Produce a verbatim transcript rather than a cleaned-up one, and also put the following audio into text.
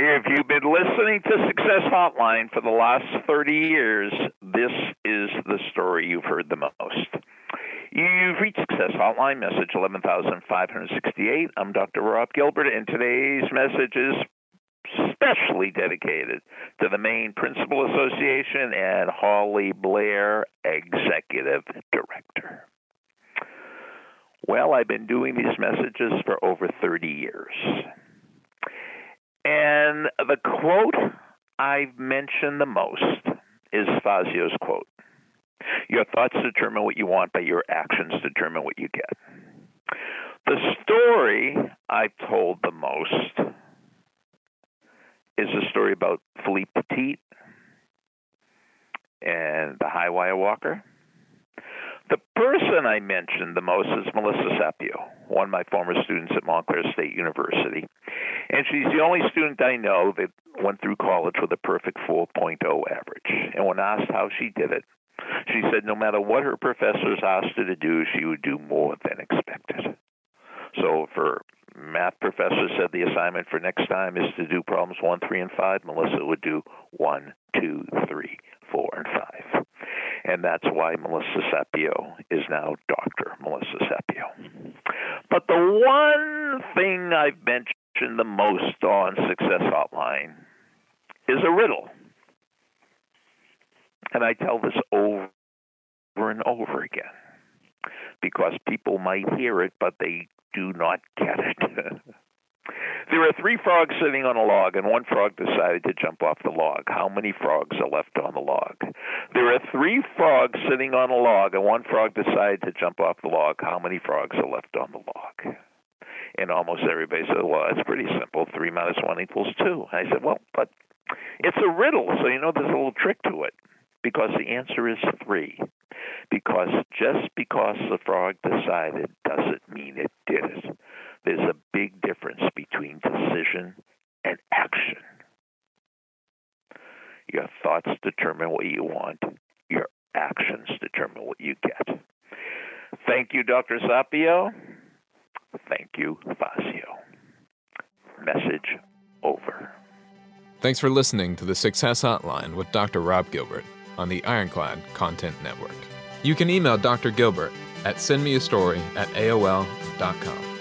If you've been listening to Success Hotline for the last thirty years, this is the story you've heard the most. You've reached Success Hotline, message eleven thousand five hundred sixty-eight. I'm Doctor Rob Gilbert, and today's message is specially dedicated to the Maine Principal Association and Holly Blair, Executive Director. Well, I've been doing these messages for over thirty years. And the quote I've mentioned the most is Fazio's quote. Your thoughts determine what you want, but your actions determine what you get. The story I've told the most is the story about Philippe Petit and the high wire walker. The person I mentioned the most is Melissa Sapio, one of my former students at Montclair State University. And she's the only student I know that went through college with a perfect four point oh average. And when asked how she did it, she said no matter what her professors asked her to do, she would do more than expected. So if her math professor said the assignment for next time is to do problems one, three, and five, Melissa would do one, two, three, four, and five. And that's why Melissa Sapio is now Doctor Melissa Sapio. But the one thing I've mentioned the most on Success Hotline is a riddle. And I tell this over and over again because people might hear it, but they do not get it. There are three frogs sitting on a log, and one frog decided to jump off the log. How many frogs are left on the log? There are three frogs sitting on a log, and one frog decided to jump off the log. How many frogs are left on the log? And almost everybody said, well, it's pretty simple. Three minus one equals two. And I said, well, but it's a riddle, so you know there's a little trick to it, because the answer is three. Because just because the frog decided doesn't mean it did it. There's a big difference between decision and action. Your thoughts determine what you want. Your actions determine what you get. Thank you, Doctor Sapio. Thank you, Fazio. Message over. Thanks for listening to the Success Hotline with Doctor Rob Gilbert on the Ironclad Content Network. You can email Doctor Gilbert at send me a story at A O L dot com.